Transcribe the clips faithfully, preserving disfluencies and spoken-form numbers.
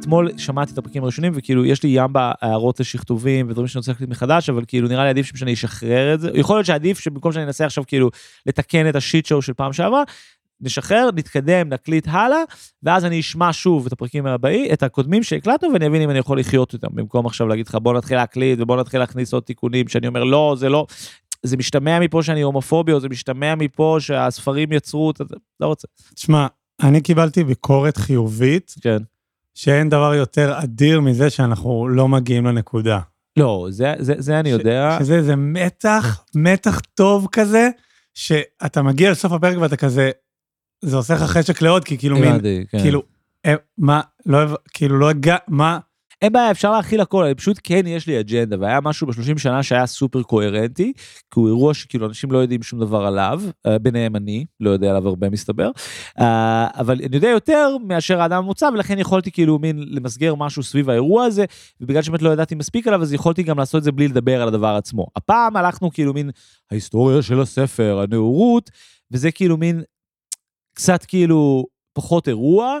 אתמול שמעתי את הפרקים הראשונים, וכאילו יש לי ים בהערות לשכתובים, ודברים שאני רוצה להקליט מחדש, אבל כאילו נראה לי עדיף שאני אשחרר את זה, יכול להיות שעדיף שבמקום שאני אנסה עכשיו כאילו לתקן את השיט שואו של פעם שעברה, נשחרר, נתקדם, נקליט הלאה, ואז אני אשמע שוב את הפרקים הבאים, את הקודמים שהקלטנו, ואני אבין אם אני יכול לחיות אותם, במקום עכשיו להגיד לך, בוא נתחיל להקליט, ובוא נתחיל להכניס עוד תיקונים, שאני אומר, לא, זה לא, זה משתמע מפה שאני הומופובי, או זה משתמע מפה שהספרים יצרו, אתה לא רוצה. תשמע, אני קיבלתי ביקורת חיובית, כן. שאין דבר יותר אדיר מזה שאנחנו לא מגיעים לנקודה. לא, זה, זה, זה אני יודע. ש, שזה, זה מתח, מתח טוב כזה, שאתה מגיע לסוף הפרק ואתה כזה, זה עושה לך חשק לעוד, כי כאילו מין, כאילו, מה, לא, כאילו, לא, מה? אין בעיה, אפשר להכיל הכל, אני פשוט, כן, יש לי אג'נדה, והיה משהו בשלושים שנה שהיה סופר קוהרנטי, כי הוא אירוע שכאילו אנשים לא יודעים שום דבר עליו, ביניהם אני, לא יודע עליו הרבה מסתבר, אבל אני יודע יותר מאשר האדם המוצא, ולכן יכולתי כאילו מין למסגר משהו סביב האירוע הזה, ובגלל שבאמת לא ידעתי מספיק עליו, אז יכולתי גם לעשות את זה בלי לדבר על הדבר עצמו. הפעם הלכנו כאילו מין, ההיסטוריה של הספר, הנאורות, וזה כאילו מין קצת כאילו פחות אירוע,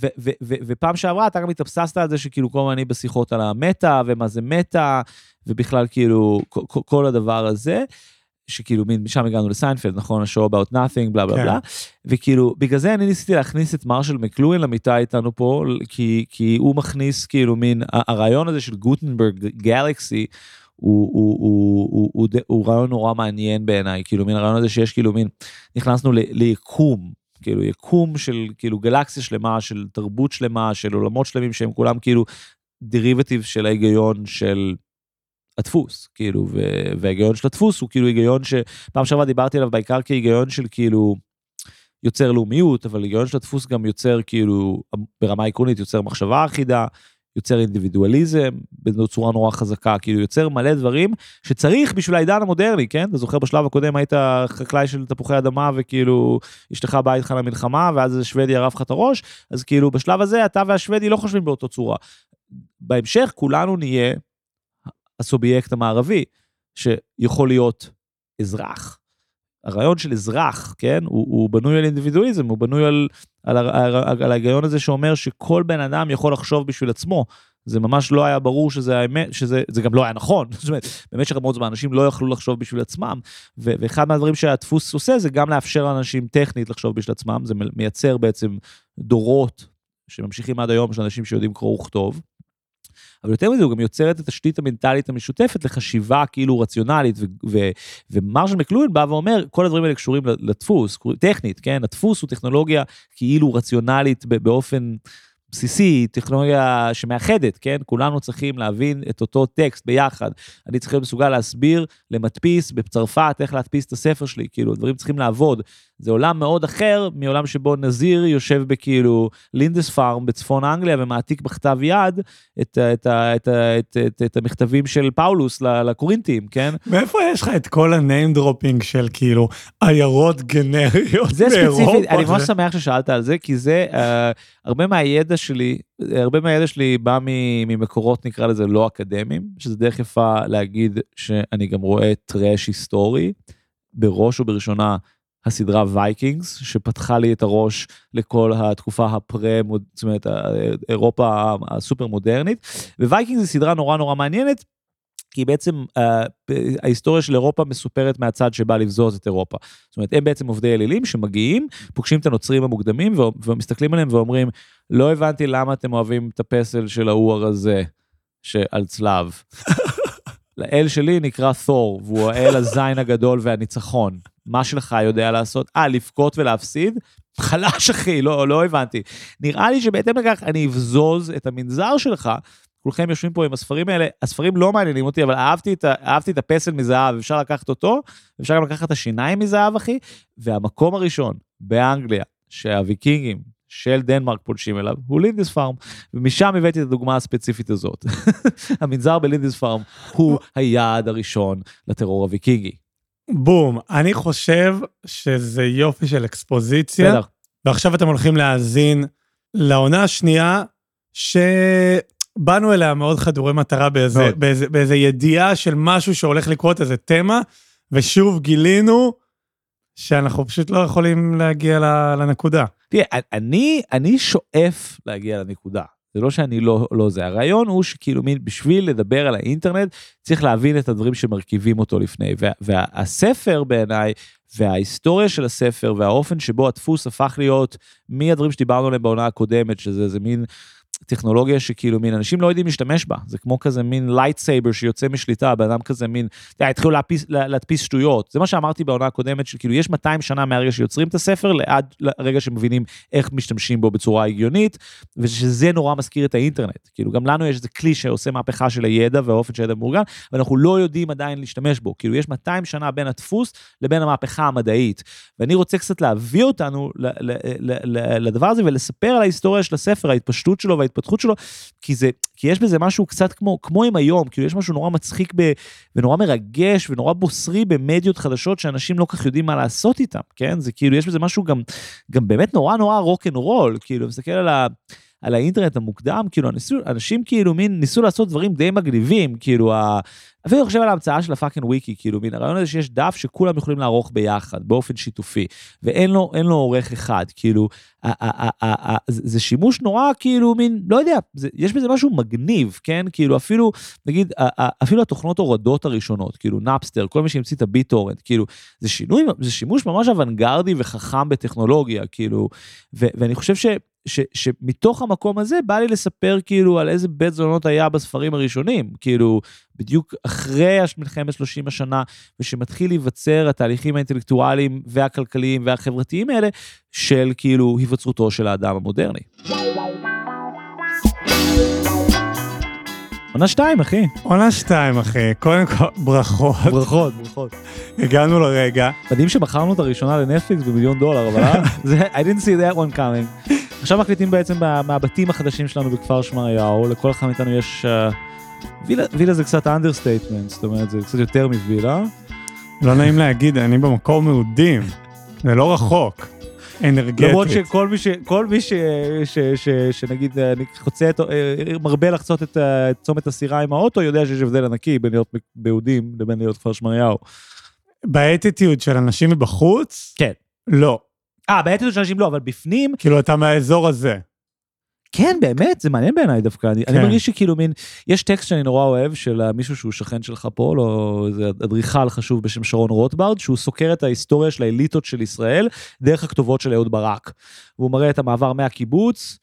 ו- ו- ו- ופעם שעברה אתה גם התאבססת על זה שכאילו כל מיני בשיחות על המטה, ומה זה מטה, ובכלל כאילו כל, כל הדבר הזה, שכאילו מין, משם הגענו לסיינפלד, נכון, show about nothing, בלה בלה כן. בלה, וכאילו בגלל זה אני ניסיתי להכניס את מרשל מקלוהן למיטה איתנו פה, כי, כי הוא מכניס כאילו מין, הרעיון הזה של גוטנברג גלקסי, הוא, הוא, הוא, הוא, הוא, הוא רעיון נורא מעניין בעיניי, כאילו מין הרעיון הזה שיש כאילו מין, נכנסנו ל- ליקום, כאילו יקום של כאילו גלקסיה שלמה, של תרבות שלמה, של עולמות שלמים, שהם כולם כאילו דריבטיב של ההיגיון של הדפוס, כאילו, וההיגיון של הדפוס הוא כאילו היגיון שפעם שעבר דיברתי עליו בעיקר כהיגיון של כאילו יוצר לאומיות, אבל היגיון של הדפוס גם יוצר כאילו, ברמה עקרונית יוצר מחשבה אחידה, יוצר אינדיבידואליזם, בצורה נורא חזקה, כאילו יוצר מלא דברים שצריך בשביל העידן המודרני, כן? אתה זוכר בשלב הקודם היית חקלאי של תפוחי אדמה, וכאילו אשתך באה איתך למלחמה, ואז השוודי ערב לך את הראש, אז כאילו בשלב הזה אתה והשוודי לא חושבים באותו צורה. בהמשך כולנו נהיה הסובייקט המערבי, שיכול להיות אזרח. הרעיון של אזרח, כן? הוא, הוא בנוי על אינדיבידואיזם, הוא בנוי על, על, על, על ההיגיון הזה שאומר שכל בן אדם יכול לחשוב בשביל עצמו. זה ממש לא היה ברור שזה האמת, שזה, זה גם לא היה נכון. זאת אומרת, במשך המאות זמן, אנשים לא יכלו לחשוב בשביל עצמם, ו- ואחד מהדברים שהדפוס עושה, זה גם לאפשר לאנשים טכנית לחשוב בשביל עצמם, זה מייצר בעצם דורות שממשיכים עד היום של אנשים שיודעים קרוא וכתוב, אבל יותר מזה הוא גם יוצר את התשתית המנטלית המשותפת לחשיבה כאילו רציונלית, ומרשל מקלוהן בא ואומר, כל הדברים האלה קשורים לדפוס, טכנית, כן? הדפוס הוא טכנולוגיה כאילו רציונלית באופן בסיסי, טכנולוגיה שמאחדת, כן? כולנו צריכים להבין את אותו טקסט ביחד, אני צריך להיות מסוגל להסביר, למדפיס בצרפת, איך להדפיס את הספר שלי, כאילו, הדברים צריכים לעבוד, זה עולם מאוד אחר מעולם שבו נזיר יושב בכאילו לינדספארם בצפון אנגליה ומעתיק בכתב יד את את את את את המכתבים של פאולוס לקורינטים, כן? מאיפה יש לך את כל הניים דרופינג של כאילו עיירות גנריות? זה ספציפית, אני ממש שמח ששאלת על זה, כי זה הרבה מהידע שלי, הרבה מהידע שלי בא ממקורות נקרא לזה לא אקדמיים, שזה דרך יפה להגיד שאני גם רואה טרש היסטורי, בראש ובראשונה הסדרה וייקינגס, שפתחה לי את הראש לכל התקופה הפרה, זאת אומרת, אירופה הסופר מודרנית, ווייקינגס היא סדרה נורא נורא מעניינת, כי בעצם ההיסטוריה של אירופה מסופרת מהצד שבא לבזוז את אירופה, זאת אומרת, הם בעצם עובדי אלילים שמגיעים, פוגשים את הנוצרים המוקדמים, ומסתכלים עליהם ואומרים, לא הבנתי למה אתם אוהבים את הפסל של האור הזה, שעל צלב. לאל שלי נקרא תור, והוא האל הזין הגדול והניצחון. מה שלך יודע לעשות? אה, לפקוט ולהפסיד? חלש אחי, לא, לא הבנתי. נראה לי שבהתאם לכך אני אבזוז את המנזר שלך, כולכם יושבים פה עם הספרים האלה, הספרים לא מעניינים אותי, אבל אהבתי את, אהבתי את הפסל מזהב, אפשר לקחת אותו, אפשר גם לקחת את השיניים מזהב אחי, והמקום הראשון באנגליה, שהוויקינגים, של דנמרק פולשים אליו, הוא לינדספארם, ומשם הבאתי את הדוגמה הספציפית הזאת. המנזר בלינדספארם הוא היעד הראשון לטרור הוויקינגי. בום, אני חושב שזה יופי של אקספוזיציה, בטח. ועכשיו אתם הולכים להאזין לעונה השנייה, שבאנו אליה מאוד חדורי מטרה, באיזה, באיזה, באיזה, באיזה ידיעה של משהו שהולך לקרות, איזה תמה, ושוב גילינו, שאנחנו פשוט לא יכולים להגיע לנקודה. תראה, אני, אני שואף להגיע לנקודה. זה לא שאני לא, לא זה. הרעיון הוא שכאילו מין, בשביל לדבר על האינטרנט, צריך להבין את הדברים שמרכיבים אותו לפני. וה, והספר בעיניי, וההיסטוריה של הספר, והאופן שבו הדפוס הפך להיות, מי הדברים שדיברנו עליהם בעונה הקודמת, שזה זה מין טכנולוגיה שכאילו מין, אנשים לא יודעים להשתמש בה, זה כמו כזה מין לייטסייבר שיוצא משליטה, באדם כזה מין, התחילו להפיס, להדפיס שטויות, זה מה שאמרתי בעונה הקודמת, שכאילו יש מאתיים שנה מהרגע שיוצרים את הספר, לעד לרגע שמבינים איך משתמשים בו בצורה הגיונית, ושזה נורא מזכיר את האינטרנט, כאילו גם לנו יש איזה כלי שעושה מהפכה של הידע, והאופן שהידע מאורגן, ואנחנו לא יודעים עדיין להשתמש בו, כאילו יש מאתיים שנה בין הדפוס, לבין המהפכה המדעית, ואני רוצה קצת להביא אותנו לדבר הזה, ולספר על ההיסטוריה של הספר, ההתפשטות שלו וההתפתחות שלו, כי זה, כי יש בזה משהו קצת כמו, כמו עם היום, כאילו יש משהו נורא מצחיק ב, ונורא מרגש ונורא בוסרי במדיות חדשות שאנשים לא כך יודעים מה לעשות איתם, כן? זה כאילו, יש בזה משהו גם, גם באמת נורא נורא רוק-אנ-רול, כאילו, מסתכל על ה, על האינטרנט המוקדם, כאילו, אנשים, אנשים, כאילו, מין, ניסו לעשות דברים די מגניבים, כאילו, ה... אפילו חושב על ההמצאה של הפאקינג וויקי, כאילו, מן הרעיון הזה שיש דף שכולם יכולים לערוך ביחד, באופן שיתופי, ואין לו, אין לו עורך אחד, כאילו, ה- ה- ה- ה- ה- זה שימוש נורא, כאילו, מין, לא יודע, זה, יש בזה משהו מגניב, כן? כאילו, אפילו, נגיד, ה- ה- אפילו התוכנות הורדות הראשונות, כאילו, נאפסטר, כל מי שהמציא את הביט-טורנט, כאילו, זה שינוי, זה שימוש ממש אוונגרדי וחכם בטכנולוגיה, כאילו, ו- ואני חושב ש- ש- ש- מתוך המקום הזה בא לי לספר, כאילו, על איזה בית זונות היה בספרים הראשונים, כאילו, בדיוק אחרי מלחמת שלושים השנה, ושמתחיל להיווצר התהליכים האינטלקטואליים והכלכליים והחברתיים האלה, של כאילו היווצרותו של האדם המודרני. עונה שתיים, אחי. עונה שתיים, אחי. קודם כל, ברכות. ברכות, ברכות. הגענו לרגע. מדהים שבחרנו את הראשונה לנטפליקס במיליון דולר, אבל I didn't see that one coming. עכשיו מקליטים בעצם מהבתים החדשים שלנו בכפר שמריהו, לכל אחד מאיתנו יש... וילה, וילה זה קצת understatement, זאת אומרת, זה קצת יותר מוילה. לא נעים להגיד, אני במקום מעודים, זה לא רחוק, אנרגטית. למרות שכל מי, ש, כל מי ש, ש, ש, שנגיד, חוצה את, מרבה לחצות את צומת הסירה עם האוטו, יודע שיש הבדל ענקי בין להיות בעודים לבין להיות כפר שמריהו. באתיטיוד של אנשים מבחוץ? כן. לא. אה, באתיטיוד של אנשים לא, אבל בפנים... כאילו אתה מהאזור הזה. כן, באמת, זה מעניין בעיניי דווקא, אני, כן. אני מרגיש שכאילו מין, יש טקסט שאני נורא אוהב, של מישהו שהוא שכן שלך פול, או איזה אדריכל חשוב בשם שרון רוטברד, שהוא סוקר את ההיסטוריה של האליטות של ישראל, דרך הכתובות של אהוד ברק, והוא מראה את המעבר מהקיבוץ,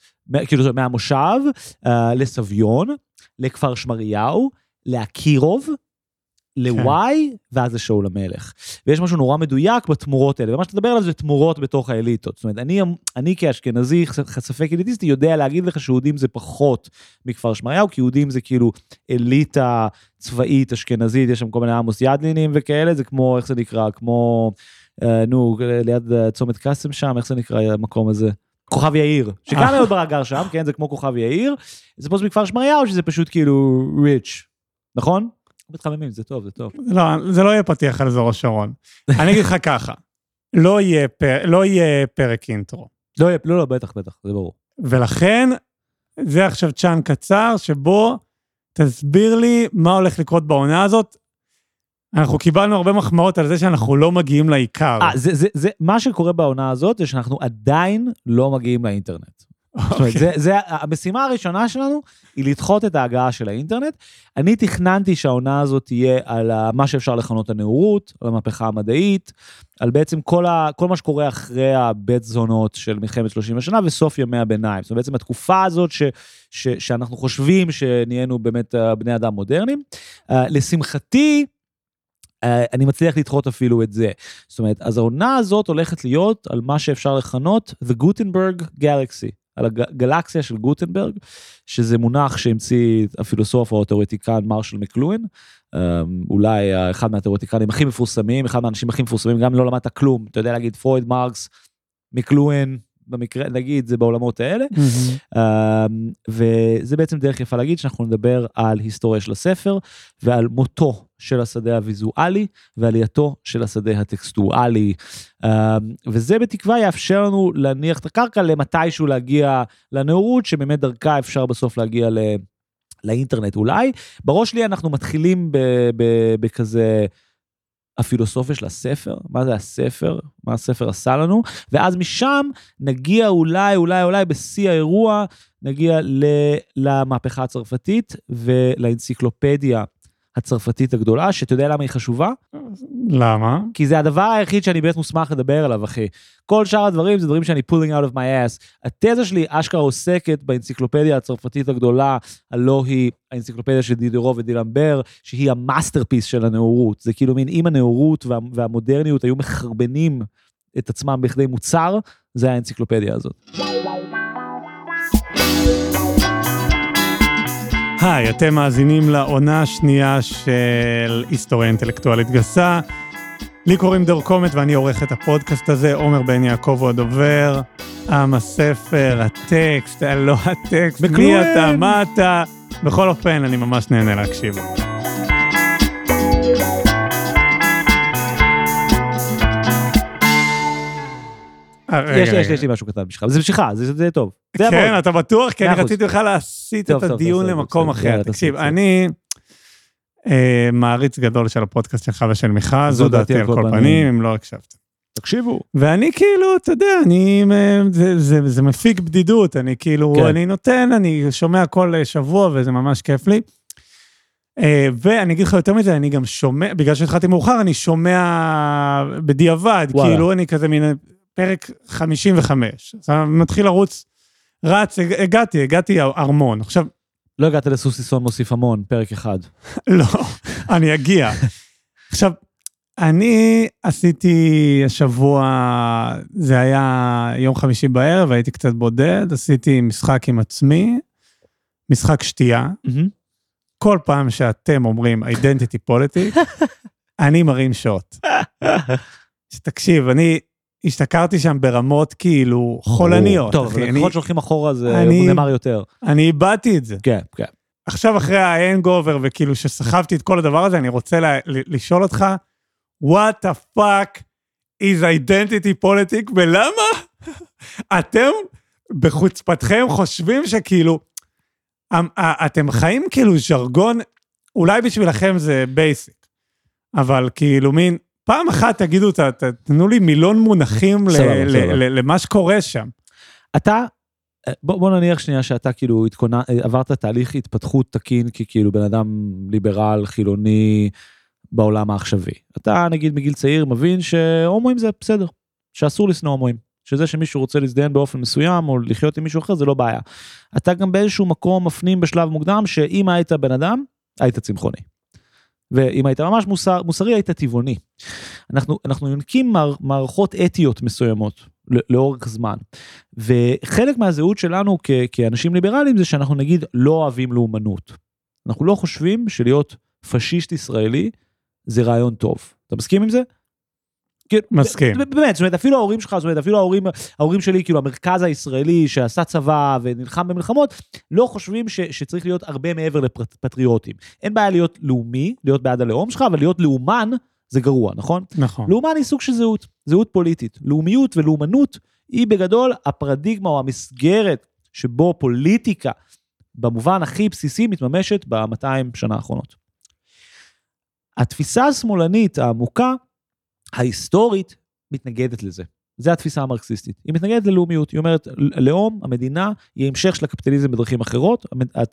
כאילו מהמושב, אה, לסביון, לכפר שמריהו, להקירוב, לוואי, ואז זה שאול המלך. ויש משהו נורא מדויק בתמורות האלה, ומה שאתה מדבר עליו זה תמורות בתוך האליטות. זאת אומרת, אני, אני כאשכנזי, ספק אליטיסטי, יודע להגיד לך שיהודים זה פחות מכפר שמריהו, כי יהודים זה כאילו אליטה צבאית, אשכנזית, יש שם כל מיני עמוס ידלינים וכאלה, זה כמו, איך זה נקרא, כמו, אה, נו, ליד צומת קסם שם, איך זה נקרא המקום הזה? כוכב יאיר, שכאן אהוד ברק גר שם, כן, זה כמו כוכב יאיר, זה פשוט מכפר שמריהו, שזה פשוט כאילו rich, נכון? מתחממים, זה טוב, זה טוב. לא, זה לא יהיה פתיח על זור השרון. אני אגיד לך ככה, לא יהיה, פר, לא יהיה פרק אינטרו. לא יהיה, לא, לא, בטח, בטח, זה ברור. ולכן, זה עכשיו צ'אן קצר, שבו תסביר לי מה הולך לקרות בעונה הזאת. אנחנו קיבלנו הרבה מחמאות על זה שאנחנו לא מגיעים לעיקר. 아, זה, זה, זה, מה שקורה בעונה הזאת, זה שאנחנו עדיין לא מגיעים לאינטרנט. Okay. זה, זה, המשימה הראשונה שלנו היא לדחות את ההגעה של האינטרנט. אני תכננתי שהעונה הזאת תהיה על מה שאפשר לכנות הנאורות, על המהפכה המדעית, על בעצם כל, ה, כל מה שקורה אחרי הבית זונות של מלחמת שלושים השנה וסוף ימי הביניים. זאת אומרת, בעצם התקופה הזאת ש, ש, שאנחנו חושבים שנהיינו באמת בני אדם מודרניים. לשמחתי, אני מצליח לדחות אפילו את זה. זאת אומרת, אז העונה הזאת הולכת להיות על מה שאפשר לכנות The Gutenberg Galaxy. על הגלקסיה של גוטנברג, שזה מונח שהמציא הפילוסוף או התיאורטיקן מרשל מקלוהן, אולי אחד מהתיאורטיקנים הכי מפורסמים, אחד מהאנשים הכי מפורסמים, גם לא למדת כלום, אתה יודע להגיד פרויד, מרקס, מקלוהן, במקרה, נגיד, זה בעולמות האלה, וזה בעצם דרך יפה להגיד שאנחנו נדבר על היסטוריה של הספר, ועל מותו של השדה הוויזואלי, ועלייתו של השדה הטקסטואלי, וזה בתקווה יאפשר לנו להניח את הקרקע למתישהו להגיע לנאורות, שבאמת דרכה אפשר בסוף להגיע לאינטרנט אולי. בראש לי אנחנו מתחילים בכזה... הפילוסופיה של הספר, מה זה הספר, מה הספר עשה לנו, ואז משם נגיע אולי, אולי, אולי בשיא האירוע, נגיע למהפכה הצרפתית ולאנציקלופדיה הצרפתית הגדולה, שאתה יודע למה היא חשובה? למה? כי זה הדבר היחיד שאני באמת מוסמך לדבר עליו, אחי. כל שאר הדברים זה דברים שאני pulling out of my ass. התזה שלי, אשכרה עוסקת באנציקלופדיה הצרפתית הגדולה, הלא היא האנציקלופדיה של דידרו ודילמבר, שהיא המאסטרפיס של הנאורות. זה כאילו מין, אם הנאורות וה, והמודרניות היו מחרבנים את עצמם בכדי מוצר, זה האנציקלופדיה הזאת. היי, אתם מאזינים לעונה השנייה של היסטוריה אינטלקטואלית גסה. לי קוראים דור קומט ואני עורך את הפודקאסט הזה, עומר בן יעקב הוא הדובר, עם הספר, הטקסט, הלא הטקסט, מי אתה, מה אתה, בכל אופן אני ממש נהנה להקשיב. יש, יש, יש לי משהו קטן בשבילך, זה בשבילך, זה טוב. כן, אתה בטוח, כי אני רציתי לך להסיט את הדיון למקום אחר. תקשיב, אני מעריץ גדול של הפודקאסט שלך ושל מיכה, זו דעתי על כל פנים, אם לא הקשבת. תקשיבו. ואני כאילו, אתה יודע, זה מפיק בדידות, אני כאילו, אני נותן, אני שומע כל שבוע וזה ממש כיף לי. ואני אגיד לך יותר מזה, אני גם שומע, בגלל שהתחלתי מאוחר, אני שומע בדיעבד, כאילו אני כזה מין... פרק חמישים וחמש, אז אני מתחיל לרוץ, רץ, הגעתי, הגעתי ארמון, עכשיו... לא הגעת לסוסיסון מוסיף המון, פרק אחד. לא, אני אגיע. עכשיו, אני עשיתי השבוע, זה היה יום חמישי בערב, הייתי קצת בודד, עשיתי משחק עם עצמי, משחק שתייה, כל פעם שאתם אומרים identity politics, אני מרים שוט. תקשיב, אני... השתכרתי שם ברמות כאילו חולניות. טוב, אבל לפחות שהולכים אחורה זה נאמר יותר. אני הבאתי את זה. כן, כן. עכשיו אחרי ההנגובר וכאילו שסחבתי את כל הדבר הזה, אני רוצה לשאול אותך, what the fuck is identity politics, ולמה אתם בחוצפתכם חושבים שכאילו, אתם חיים כאילו ז'רגון, אולי בשבילכם זה בייסיק, אבל כאילו מין, פעם אחת תגידו, תנו לי מילון מונחים למה שקורה שם. אתה, בוא נניח שנייה שאתה כאילו עברת תהליך התפתחות תקין, כי כאילו בן אדם ליברל, חילוני, בעולם העכשווי. אתה נגיד מגיל צעיר מבין שהומואים זה בסדר, שאסור לשנוא הומואים, שזה שמישהו רוצה להזדיין באופן מסוים או לחיות עם מישהו אחר זה לא בעיה. אתה גם באיזשהו מקום מפנים בשלב מוקדם שאם היית בן אדם, היית צמחוני. ואם היית ממש מוסר, מוסרי, היית טבעוני. אנחנו, אנחנו יונקים מערכות אתיות מסוימות לאורך זמן. וחלק מהזהות שלנו כ, כאנשים ליברליים זה שאנחנו נגיד לא אוהבים לאומנות. אנחנו לא חושבים שלהיות פשיסט ישראלי זה רעיון טוב. אתה מסכים עם זה? מסכים. באמת, זאת אומרת, אפילו ההורים שלך, זאת אומרת, אפילו ההורים, ההורים שלי, כאילו המרכז הישראלי שעשה צבא ונלחם במלחמות, לא חושבים ש, שצריך להיות הרבה מעבר לפטריוטים. אין בעיה להיות לאומי, להיות בעד הלאום שלך, אבל להיות לאומן זה גרוע, נכון? נכון. לאומן היא סוג של זהות, זהות פוליטית. לאומיות ולאומנות היא בגדול הפרדיגמה או המסגרת שבו פוליטיקה, במובן הכי בסיסי, מתממשת ב-מאתיים שנה האחרונות. התפיסה השמאלנית העמוקה ההיסטורית מתנגדת לזה. זה התפיסה המרקסיסטית. היא מתנגדת ללאומיות. היא אומרת, לאום, המדינה, היא המשך של הקפיטליזם בדרכים אחרות.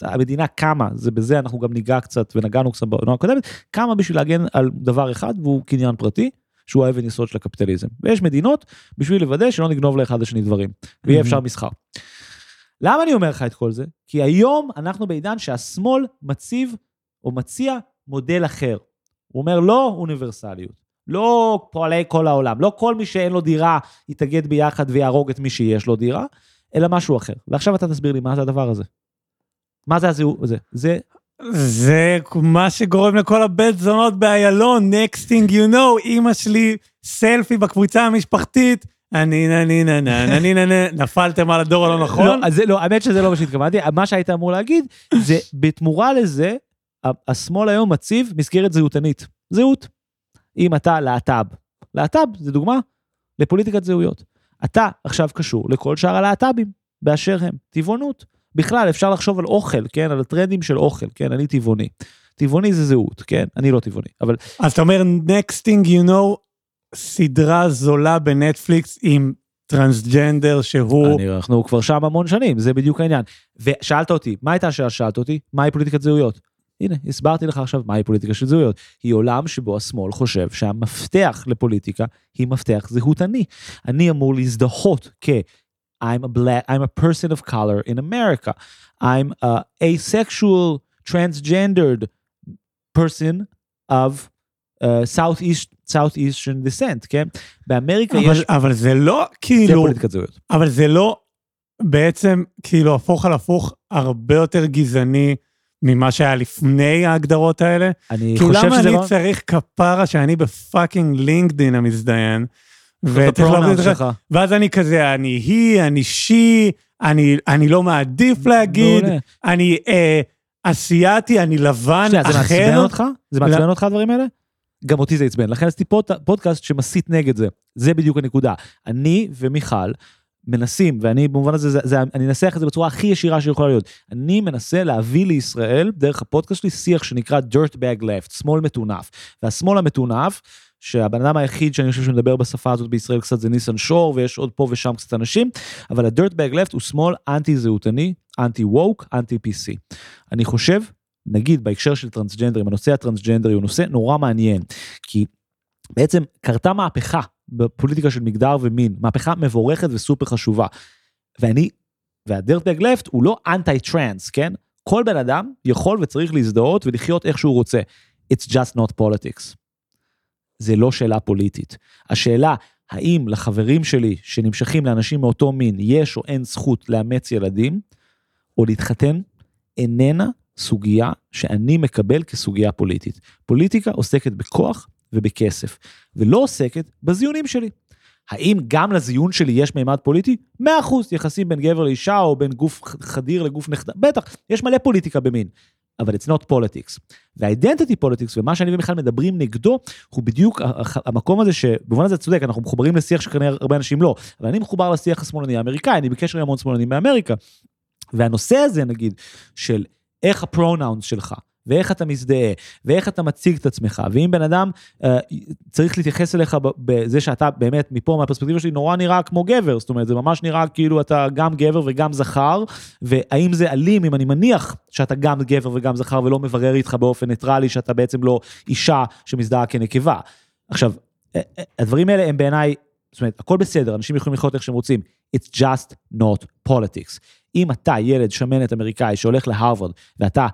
המדינה קמה, זה בזה אנחנו גם ניגע קצת, ונגענו קצת בעונה הקודמת, קמה בשביל להגן על דבר אחד, והוא קניין פרטי, שהוא האבן יסוד של הקפיטליזם. ויש מדינות בשביל לוודא שלא נגנוב לאחד השני דברים. ויהיה אפשר מסחר. למה אני אומר לך את כל זה? כי היום אנחנו בעידן שהשמאל מציב או מציע מודל אחר. הוא אומר, לא אוניברסליות. לא פועלי כל העולם, לא כל מי שאין לו דירה יתאגד ביחד ויהרוג את מי שיש לו דירה, אלא משהו אחר. ועכשיו אתה תסביר לי מה זה הדבר הזה. מה זה הזהות הזה? זה... זה מה שגורם לכל הבית זונות באיילון, next thing you know, אמא שלי סלפי בקבוצה המשפחתית, אני נני נני נני נני, נפלתם על הדור הלא נכון? לא, האמת שזה לא מה שהתכוונתי, מה שהיית אמור להגיד, זה בתמורה לזה, השמאל היום מציב מסגרת זהותנית. זהות. אם אתה להט"ב. להט"ב זה דוגמה לפוליטיקת זהויות. אתה עכשיו קשור לכל שאר הלהט"בים, באשר הם. טבעונות. בכלל אפשר לחשוב על אוכל, כן? על הטרנדים של אוכל, כן? אני טבעוני. טבעוני זה זהות, כן? אני לא טבעוני, אבל... אז אתה אומר, next thing you know, סדרה זולה בנטפליקס עם טרנסג'נדר שהוא... אני, אנחנו כבר שם המון שנים, זה בדיוק העניין. ושאלת אותי, מה הייתה ששאלת אותי? מהי פוליטיקת זהויות? הנה, הסברתי לך עכשיו מהי פוליטיקה של זהויות. היא עולם שבו השמאל חושב שהמפתח לפוליטיקה היא מפתח זהות אני. אני אמור להזדהות כ... I'm a black, I'm a person of color in America. I'm a asexual, transgendered person of uh, Southeast, Southeastern descent, כן? באמריקה אבל, יש... אבל זה לא כאילו... זה פוליטיקת זהויות. אבל זה לא בעצם כאילו הפוך על הפוך הרבה יותר גזעני ממה שהיה לפני ההגדרות האלה. אני חושב שזה... כי למה אני לא... צריך כפרה שאני בפאקינג לינקדין המזדיין, ואז אני כזה, אני היא, אני שי, אני לא מעדיף להגיד, אני אסיאתי, אני לבן, אחר. זה מעצבן אותך? זה מעצבן אותך הדברים האלה? גם אותי זה עצבן, לכן עשיתי פודקאסט שמסית נגד זה, זה בדיוק הנקודה. אני ומיכל מנסים, ואני במובן הזה, אני אנסח את זה בצורה הכי ישירה שיכולה להיות, אני מנסה להביא לישראל, דרך הפודקאסט שלי, שיח שנקרא Dirt Bag Left, שמאל מטונף, והשמאל המטונף, שהבן אדם היחיד שאני חושב שמדבר בשפה הזאת בישראל קצת זה ניסן שור, ויש עוד פה ושם קצת אנשים, אבל ה-Dirt Bag Left הוא שמאל אנטי-זהותני, אנטי-ווק, אנטי-פי סי. אני חושב, נגיד בהקשר של טרנסג'נדרים, הנושא הטרנסג'נדרי הוא נושא נורא מעניין, כי בעצם קרתה מהפכה בפוליטיקה של מגדר ומין, מהפכה מבורכת וסופר חשובה, ואני, וה-Dirt Bag Left הוא לא אנטי-טרנס, כן? כל בן אדם יכול וצריך להזדהות ולחיות איך שהוא רוצה. It's just not politics. זה לא שאלה פוליטית. השאלה, האם לחברים שלי שנמשכים לאנשים מאותו מין, יש או אין זכות לאמץ ילדים, או להתחתן, איננה סוגיה שאני מקבל כסוגיה פוליטית. פוליטיקה עוסקת בכוח ובכסף, ולא עוסקת בזיונים שלי. האם גם לזיון שלי יש מימד פוליטי? מאה אחוז יחסים בין גבר לאישה, או בין גוף חדיר לגוף נחדר, בטח, יש מלא פוליטיקה במין. אבל it's not politics. וה-identity politics, ומה שאני ומיכל מדברים נגדו, הוא בדיוק המקום הזה שבמובן הזה צודק, אנחנו מחוברים לשיח שכנראה הרבה אנשים לא, אבל אני מחובר לשיח השמאלני האמריקאי, אני בקשר עם המון שמאלנים מאמריקה, והנושא הזה נגיד, של איך הפרונאונס שלך, ואיך אתה מזדהה, ואיך אתה מציג את עצמך, ואם בן אדם אה, צריך להתייחס אליך בזה שאתה באמת מפה, מהפרספקטיבה שלי, נורא נראה כמו גבר, זאת אומרת, זה ממש נראה כאילו אתה גם גבר וגם זכר, והאם זה אלים, אם אני מניח שאתה גם גבר וגם זכר, ולא מברר איתך באופן ניטרלי, שאתה בעצם לא אישה שמזדהה כנקבה. עכשיו, הדברים האלה הם בעיניי, זאת אומרת, הכל בסדר, אנשים יכולים לחיות איך שהם רוצים, it's just not politics. אם אתה ילד שמנת אמריקאי שהולך להרווארד, ואתה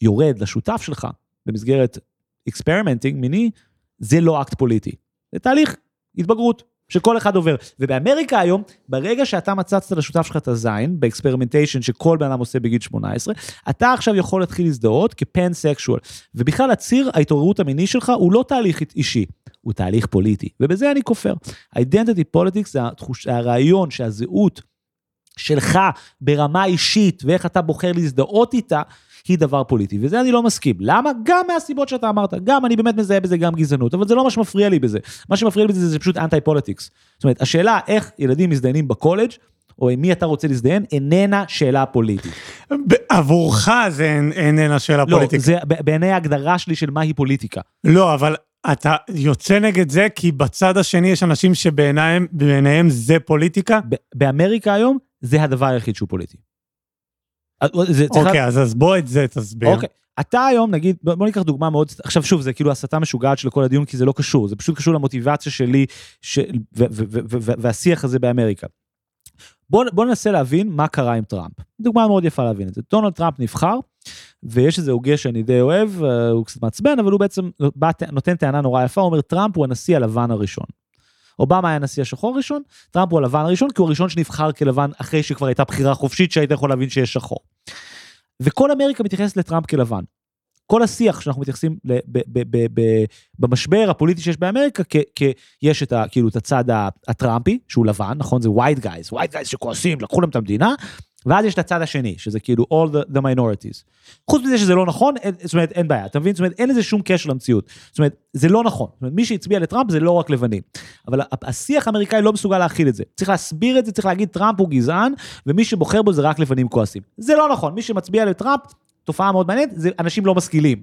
יורד לשותף שלך, במסגרת אקספרימנטינג מיני, זה לא אקט פוליטי. זה תהליך התבגרות, שכל אחד עובר. ובאמריקה היום, ברגע שאתה מצצת לשותף שלך את הזין, באקספרימנטיישן שכל בן אדם עושה בגיל שמונה עשרה, אתה עכשיו יכול להתחיל להזדהות כפנסקשואל. ובכלל הציר ההתעוררות המיני שלך, הוא לא תהליך אישי, הוא תהליך פוליטי. ובזה אני כופר. Identity politics זה התחוש... הרעיון שהזהות שלך ברמה אישית, ואיך אתה בוחר להזדהות איתה, היא דבר פוליטי, וזה אני לא מסכים. למה? גם מהסיבות שאתה אמרת, גם אני באמת מזהה בזה גם גזענות, אבל זה לא מה שמפריע לי בזה. מה שמפריע לי בזה זה פשוט אנטי-פוליטיקס. זאת אומרת, השאלה איך ילדים מזדיינים בקולג' או עם מי אתה רוצה להזדיין, איננה שאלה פוליטית. עבורך זה איננה שאלה פוליטית. לא, זה בעיני ההגדרה שלי של מהי פוליטיקה. לא, אבל אתה יוצא נגד זה, כי בצד השני יש אנשים שבעיניהם זה פוליטיקה. באמריקה היום זה הדבר היחיד שהוא פוליטי. אוקיי, אז בוא את זה תסביר. אוקיי, אתה היום נגיד, בוא ניקח דוגמה מאוד, עכשיו שוב, זה כאילו הסתה משוגעת של כל הדיון, כי זה לא קשור, זה פשוט קשור למוטיבציה שלי, והשיח הזה באמריקה. בוא ננסה להבין מה קרה עם טראמפ. דוגמה מאוד יפה להבין את זה. דונלד טראמפ נבחר, ויש איזה הוגה שאני די אוהב, הוא קצת מעצבן, אבל הוא בעצם נותן טענה נורא יפה, הוא אומר, טראמפ הוא הנשיא הלבן הראשון. אובמה היה נשיא השחור ראשון, טראמפ הוא הלבן הראשון, כי הוא הראשון שנבחר כלבן אחרי שכבר הייתה בחירה חופשית, שהיית יכול להבין שיש שחור. וכל אמריקה מתייחסת לטראמפ כלבן. כל השיח שאנחנו מתייחסים במשבר הפוליטי שיש באמריקה, יש את הצד הטראמפי, שהוא לבן, נכון? זה white guys, white guys שכועסים, לקחו להם את המדינה, ואז יש את הצד השני, שזה כאילו all the minorities. חוץ מזה שזה לא נכון, זאת אומרת, אין בעיה, אתה מבין? זאת אומרת, אין איזה שום קשר למציאות. זאת אומרת, זה לא נכון. זאת אומרת, מי שהצביע לטראמפ זה לא רק לבנים. אבל השיח האמריקאי לא מסוגל להכיל את זה. צריך להסביר את זה, צריך להגיד, טראמפ הוא גזען, ומי שבוחר בו זה רק לבנים כועסים. זה לא נכון. מי שמצביע לטראמפ, תופעה מאוד מעניינת, זה אנשים לא משכילים.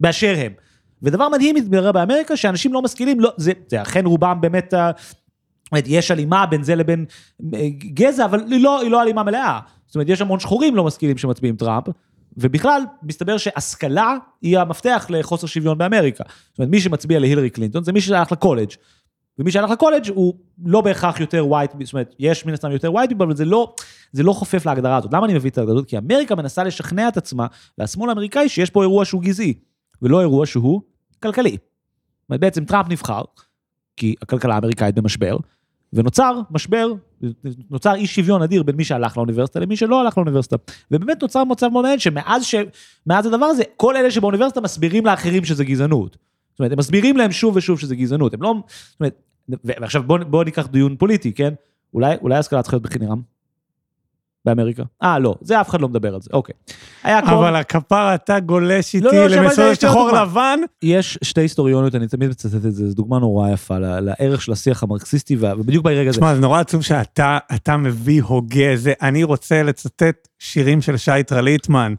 באשר הם. ודבר מדהים התברר באמריקה, שאנשים לא משכילים, לא, זה, זה אכן רובם באמת, יש אלימה בין זה לבין גזע, אבל היא לא, היא לא אלימה מלאה. זאת אומרת, יש המון שחורים לא משכילים שמצביעים טראמפ, ובכלל מסתבר שהשכלה היא המפתח לחוסר שוויון באמריקה. זאת אומרת, מי שמצביע להילרי קלינטון, זה מי שהלך לקולג', ומי שהלך לקולג' הוא לא בהכרח יותר ווייט, זאת אומרת, יש מן הסתם יותר ווייט, אבל זה לא, זה לא חופף להגדרה הזאת. למה אני מביא את ההגדרה הזאת? כי אמריקה מנסה לשכנע את עצמה, והשמאל האמריקאי, שיש פה אירוע שהוא גזעי, ולא אירוע שהוא כלכלי. זאת אומרת, בעצם טראמפ נבחר, כי הכלכלה האמריקאית במשבר, ונוצר משבר, נוצר אי שוויון אדיר בין מי שהלך לאוניברסיטה למי שלא הלך לאוניברסיטה. ובאמת נוצר מוצב מונד שמאז ש... מאז הדבר הזה, כל אלה שבאוניברסיטה מסבירים לאחרים שזה גזענות. זאת אומרת, הם מסבירים להם שוב ושוב שזה גזענות. הם לא... זאת אומרת, ועכשיו בוא, בוא ניקח דיון פוליטי, כן? אולי, אולי השכלה צריכה להיות בחינם? באמריקה? אה, לא. זה אף אחד לא מדבר על זה. אוקיי. אבל הכפר אתה גולש איתי למסורת שחור לבן. יש שתי היסטוריוניות, אני תמיד מצטט את זה, זו דוגמה נורא יפה, לערך של השיח המרקסיסטי, ובדיוק ברגע זה. תשמע, זה נורא עצום שאתה מביא הוגה, זה אני רוצה לצטט שירים של שי טרליטמן.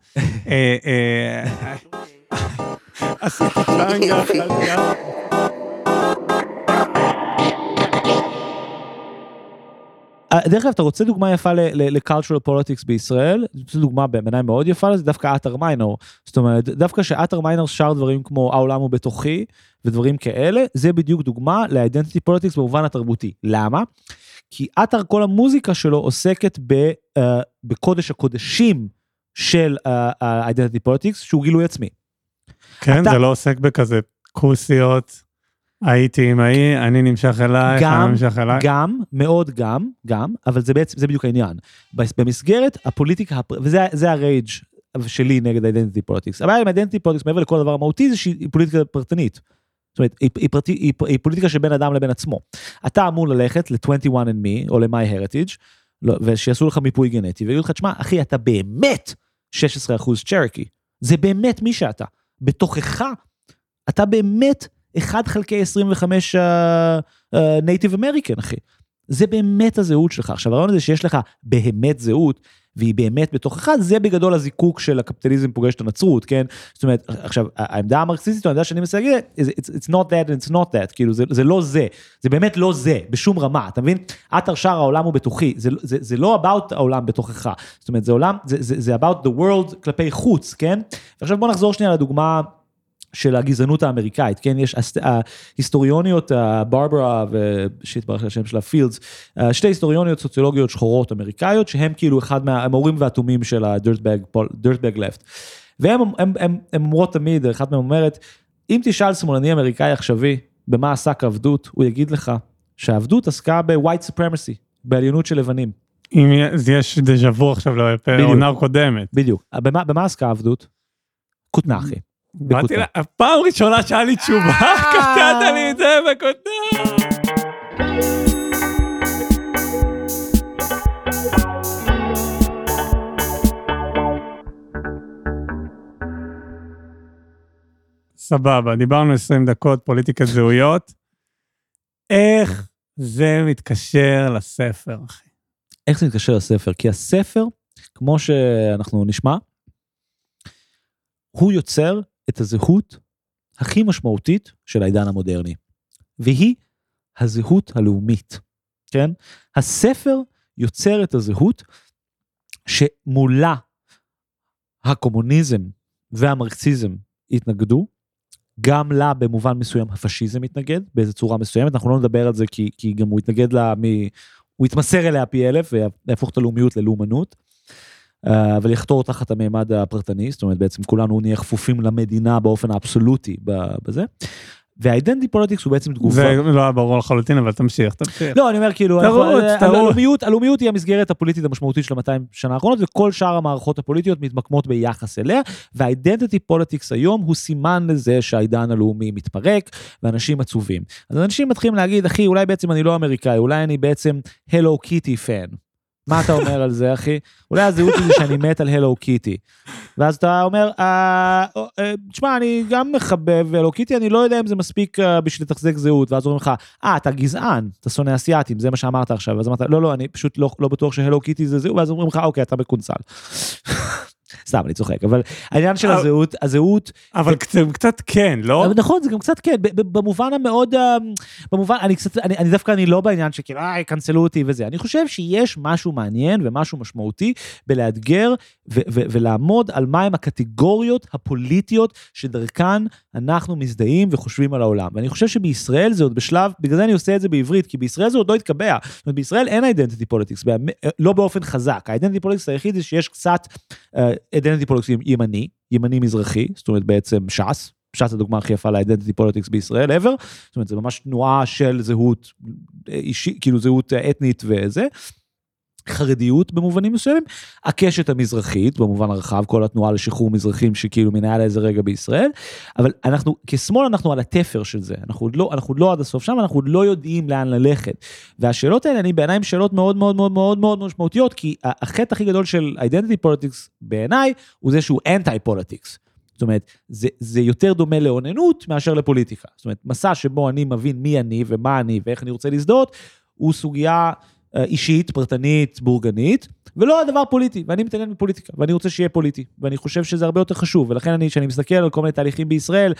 דרך כלל, אתה רוצה דוגמה יפה ל-cultural politics בישראל, זו דוגמה בעיניי מאוד יפה, זה דווקא אתר מיינור, זאת אומרת, דווקא שאתר מיינור שר דברים כמו העולם הוא בתוכי, ודברים כאלה, זה בדיוק דוגמה ל-identity politics במובן התרבותי. למה? כי אתר כל המוזיקה שלו עוסקת בקודש הקודשים של ה-identity politics, שהוא גילוי עצמי. כן, זה לא עוסק בכזה קורסיות... הייתי עם ההיא, אני נמשך אליי, אני נמשך אליי. גם, מאוד גם, גם, אבל זה בעצם, זה בדיוק העניין. במסגרת הפוליטיקה, וזה, זה הרייג' שלי נגד אידנטיטי פוליטיקס. הבעיה עם אידנטיטי פוליטיקס, מעבר לכל הדבר המהותי, זה שהיא פוליטיקה פרטנית. זאת אומרת, היא, פרטי, היא, היא פוליטיקה שבין אדם לבין עצמו. אתה אמור ללכת ל-twenty one and me, או ל-MyHeritage, ושיעשו לך מיפוי גנטי, ויגידו לך, תשמע, אחי, אתה באמת sixteen percent צ'רקי. זה באמת מי שאתה. בתוכך, אתה באמת אחד חלקי עשרים וחמש נייטיב אמריקן, אחי. זה באמת הזהות שלך. עכשיו, הרעיון הזה שיש לך באמת זהות, והיא באמת בתוכך, זה בגדול הזיקוק של הקפיטליזם פוגש את הנצרות, כן? זאת אומרת, עכשיו, העמדה המרקסיסטית, העמדה שאני מסתכל, it's not that and it's not that, כאילו, זה לא זה, זה באמת לא זה, בשום רמה, אתה מבין? אתר שער העולם הוא בתוכי, זה לא about העולם בתוכך, זאת אומרת, זה about the world כלפי חוץ, כן? עכשיו, בוא נחזור שנייה לדוגמה של הגזענות האמריקאית, כן, יש היסטוריוניות, ברברה ושיתברך לשם שלה, פילדס, שתי היסטוריוניות סוציולוגיות שחורות אמריקאיות, שהם כאילו אחד מהמורים והתומים של ה-Dirt Bag, Dirt Bag Left, והם אומרות תמיד, אחת מהם אומרת, אם תשאל שמאלני אמריקאי עכשווי, במה עסק העבדות, הוא יגיד לך, שהעבדות עסקה ב-white supremacy, בעליונות של לבנים. אם יש דז'ה וו עכשיו, לעונה קודמת. בדיוק, במה עסקה העבדות? כותנה, אחי. באתי לה, הפעם ראשונה שהיה לי תשובה, קטעת לי את זה בקוטנה. סבבה, דיברנו עשרים דקות, פוליטיקת זהויות. איך זה מתקשר לספר, אחי? איך זה מתקשר לספר? כי הספר, כמו שאנחנו נשמע, הוא יוצר את הזהות הכי משמעותית של העידן המודרני, והיא הזהות הלאומית, כן? הספר יוצר את הזהות שמולה הקומוניזם והמרקסיזם התנגדו, גם לה במובן מסוים הפשיזם התנגד, באיזו צורה מסוימת, אנחנו לא נדבר על זה כי, כי גם הוא התנגד לה, מי, הוא התמסר אליה פי אלף, והפוך את הלאומיות ללאומנות, אבל יחתור תחת הממד הפרטני, זאת אומרת, בעצם כולנו נהיה חפופים למדינה באופן האבסולוטי בזה, והאידנטי פוליטיקס הוא בעצם תגובה. זה לא היה ברור לחלוטין, אבל תמשיך, תמשיך. לא, אני אומר כאילו, הלאומיות היא המסגרת הפוליטית המשמעותית של מאתיים שנה האחרונות, וכל שאר המערכות הפוליטיות מתמקמות ביחס אליה, והאידנטי פוליטיקס היום הוא סימן לזה שהעידן הלאומי מתפרק, ואנשים עצובים. אז אנשים מתחילים להגיד, אחי, אולי בעצם אני לא אמריקאי, אולי אני בעצם Hello Kitty fan. מה אתה אומר על זה, אחי? אולי הזהות שלי שאני מת על הלו קיטי. ואז אתה אומר, תשמע, אני גם מחבב הלו קיטי, אני לא יודע אם זה מספיק בשביל לתחזק זהות, ואז אומרים לך, אה, אתה גזען, אתה שונא אסיאטים, זה מה שאמרת עכשיו, ואז אמרת, לא, לא, אני פשוט לא בטוח שהלו קיטי זה זהו, ואז אומרים לך, אוקיי, אתה בקונסל. סתם, אני צוחק, אבל העניין של הזהות, הזהות... אבל קצת כן, לא? נכון, זה גם קצת כן, במובן המאוד, במובן, אני קצת, אני דווקא, אני לא בעניין שכאילו, אה, קנסלו אותי וזה, אני חושב שיש משהו מעניין ומשהו משמעותי בלאתגר ולעמוד על מהם הקטגוריות הפוליטיות שדרכן אנחנו מזדהים וחושבים על העולם, ואני חושב שבישראל זה עוד בשלב, בגלל זה אני עושה את זה בעברית, כי בישראל זה עוד לא התקבע, זאת אומרת, בישראל אין identity politics, לא באופן חזק, ה-identity politics היחיד זה שיש קצת identity politics ימני, ימני מזרחי, זאת אומרת בעצם ש"ס, ש"ס הדוגמה הכי יפה ל-identity politics בישראל, ever, זאת אומרת זה ממש תנועה של זהות אישית, כאילו זהות אתנית וזה, חרדיות במובנים מסוימים, הקשת המזרחית, במובן הרחב, כל התנועה לשחרור מזרחים שכאילו מנהל איזה רגע בישראל, אבל אנחנו, כשמאל אנחנו על התפר של זה, אנחנו עוד לא, אנחנו עוד לא עד הסוף שם, אנחנו עוד לא יודעים לאן ללכת, והשאלות האלה, אני בעיניי שאלות מאוד מאוד מאוד מאוד מאוד משמעותיות, כי החטא הכי גדול של identity politics בעיניי, הוא זה שהוא anti-politics, זאת אומרת, זה, זה יותר דומה לאוננות מאשר לפוליטיקה, זאת אומרת, מסע שבו אני מבין מי אני ומה אני ואיך אני רוצה להזדהות, הוא סוגיה אישית, פרטנית, בורגנית, ולא הדבר פוליטי, ואני מתעניין בפוליטיקה, ואני רוצה שיהיה פוליטי, ואני חושב שזה הרבה יותר חשוב, ולכן אני, שאני מסתכל על כל מיני תהליכים בישראל,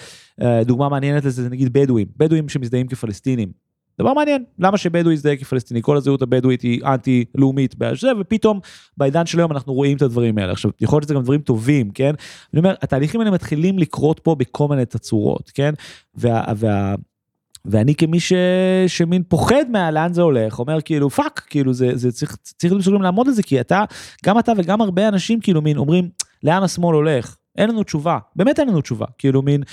דוגמה מעניינת לזה, זה נגיד בדואים, בדואים שמזדהים כפלסטינים, דבר מעניין, למה שבדואי יזדהה כפלסטיני, כל הזהות הבדואית היא אנטי-לאומית, ופתאום בעידן של היום אנחנו רואים את הדברים האלה, עכשיו יכול להיות שזה גם דברים טובים, כן, אני אומר, התהליכים האלה מתחילים לקרות פה בכל מיני תצורות, כן, וה, וה, ואני כמי ש... שמין פוחד מהלאן זה הולך, אומר כאילו פאק, כאילו זה, זה צריך, צריך לסוגרים לעמוד לזה, כי אתה, גם אתה וגם הרבה אנשים כאילו מין אומרים, לאן השמאל הולך? אין לנו תשובה, באמת אין לנו תשובה, כאילו מין,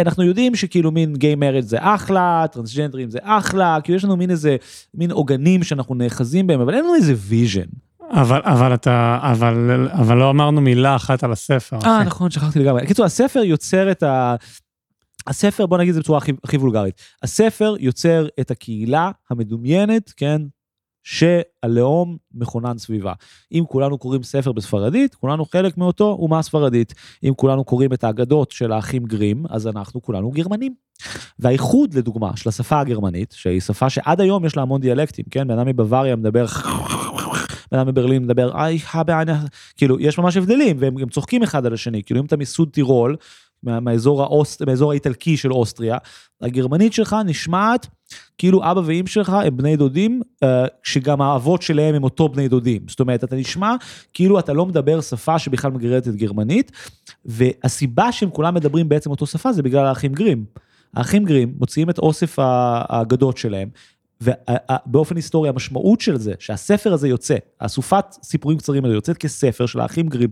אנחנו יודעים שכאילו מין גיי מריג' זה אחלה, טרנסג'נדרים זה אחלה, כאילו יש לנו מין איזה, מין עוגנים שאנחנו נאחזים בהם, אבל אין לנו איזה ויז'ן. אבל, אבל אתה, אבל, אבל לא אמרנו מילה אחת על הספר. אה, נכון, שכחתי לגמרי. קיצור, הספר יוצר את ה... הספר, בוא נגיד זה בצורה הכי, הכי וולגרית, הספר יוצר את הקהילה המדומיינת, כן, שהלאום מכונן סביבה. אם כולנו קוראים ספר בספרדית, כולנו חלק מאותו אומה ספרדית. אם כולנו קוראים את האגדות של האחים גרים, אז אנחנו כולנו גרמנים. והאיחוד, לדוגמה, של השפה הגרמנית, שהיא שפה שעד היום יש לה המון דיאלקטים, כן, בן אדם מבווריה מדבר... בן אדם מברלין מדבר... כאילו, יש ממש הבדלים, והם גם צוחקים אחד על השני. כאילו, אם אתה מסוד טירול, מהאזור האוסט, מהאזור האיטלקי של אוסטריה, הגרמנית שלך נשמעת כאילו אבא ואמא שלך הם בני דודים, שגם האבות שלהם הם אותו בני דודים, זאת אומרת, אתה נשמע כאילו אתה לא מדבר שפה שבכלל מגרדת את גרמנית, והסיבה שהם כולם מדברים בעצם אותו שפה, זה בגלל האחים גרים, האחים גרים מוציאים את אוסף האגדות שלהם, ובאופן היסטורי המשמעות של זה, שהספר הזה יוצא, הסופת סיפורים קצרים הזה יוצאת כספר של האחים גרים,